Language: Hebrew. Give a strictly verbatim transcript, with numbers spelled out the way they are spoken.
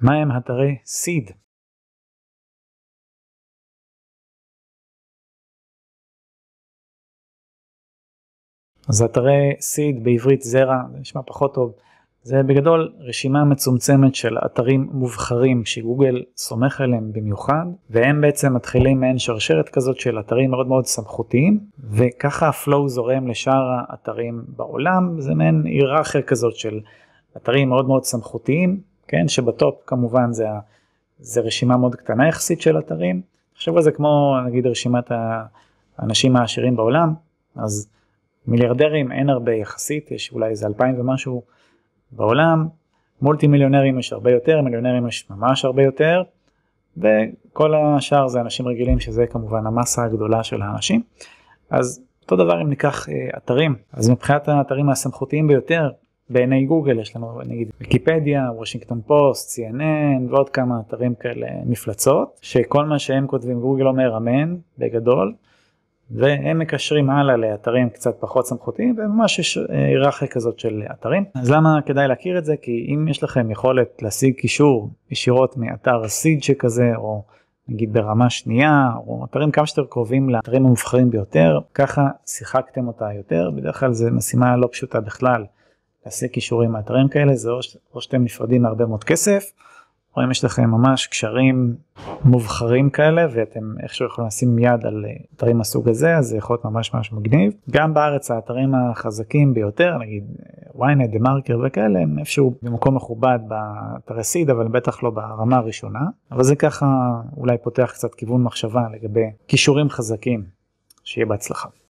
מהם אתרי סיד? אז אתרי סיד בעברית זרע, זה נשמע פחות טוב. זה בגדול רשימה מצומצמת של אתרים מובחרים שגוגל סומך עליהם במיוחד, והם בעצם מתחילים מעין שרשרת כזאת של אתרים מאוד מאוד סמכותיים, וככה הפלואו זורם לשאר האתרים בעולם. זה מעין היררכיה כזאת של אתרים מאוד מאוד סמכותיים, כן, שבטופ כמובן זה, זה רשימה מאוד קטנה יחסית של אתרים. עכשיו זה כמו נגיד רשימת האנשים העשירים בעולם, אז מיליארדרים אין הרבה יחסית, יש אולי איזה אלפיים ומשהו בעולם, מולטי מיליונרים יש הרבה יותר, מיליונרים יש ממש הרבה יותר, וכל השאר זה אנשים רגילים, שזה כמובן המסה הגדולה של האנשים. אז אותו דבר אם ניקח אה, אתרים, אז מבחינת האתרים הסמכותיים ביותר, בעיני גוגל יש לנו נגיד ויקיפדיה, וושינגטון פוסט, סי אן אן ועוד כמה אתרים כאלה מפלצות, שכל מה שהם כותבים גוגל אומר אמן בגדול, והם מקשרים הלאה לאתרים קצת פחות סמכותיים, וממש יש היררכיה כזאת של אתרים. אז למה כדאי להכיר את זה? כי אם יש לכם יכולת להשיג קישור ישירות מאתר סיד שכזה, או נגיד ברמה שנייה, או אתרים כמה שאתם קרובים לאתרים המובחרים ביותר, ככה שיחקתם אותה יותר. בדרך כלל זה משימה לא פשוטה בכלל, להשיג קישורים מאתרים כאלה, זה או שאתם נפרדים מהרבה מאוד כסף, או אם יש לכם ממש קשרים מובחרים כאלה, ואתם איכשהו יכולים לשים יד על אתרים הסוג הזה, אז זה יכול להיות ממש ממש מגניב. גם בארץ האתרים החזקים ביותר, נגיד וויינט, דמרקר וכאלה, הם איפשהו במקום מכובד באתרי סיד, אבל בטח לא ברמה הראשונה. אבל זה ככה אולי פותח קצת כיוון מחשבה לגבי קישורים חזקים. שיהיה בהצלחה.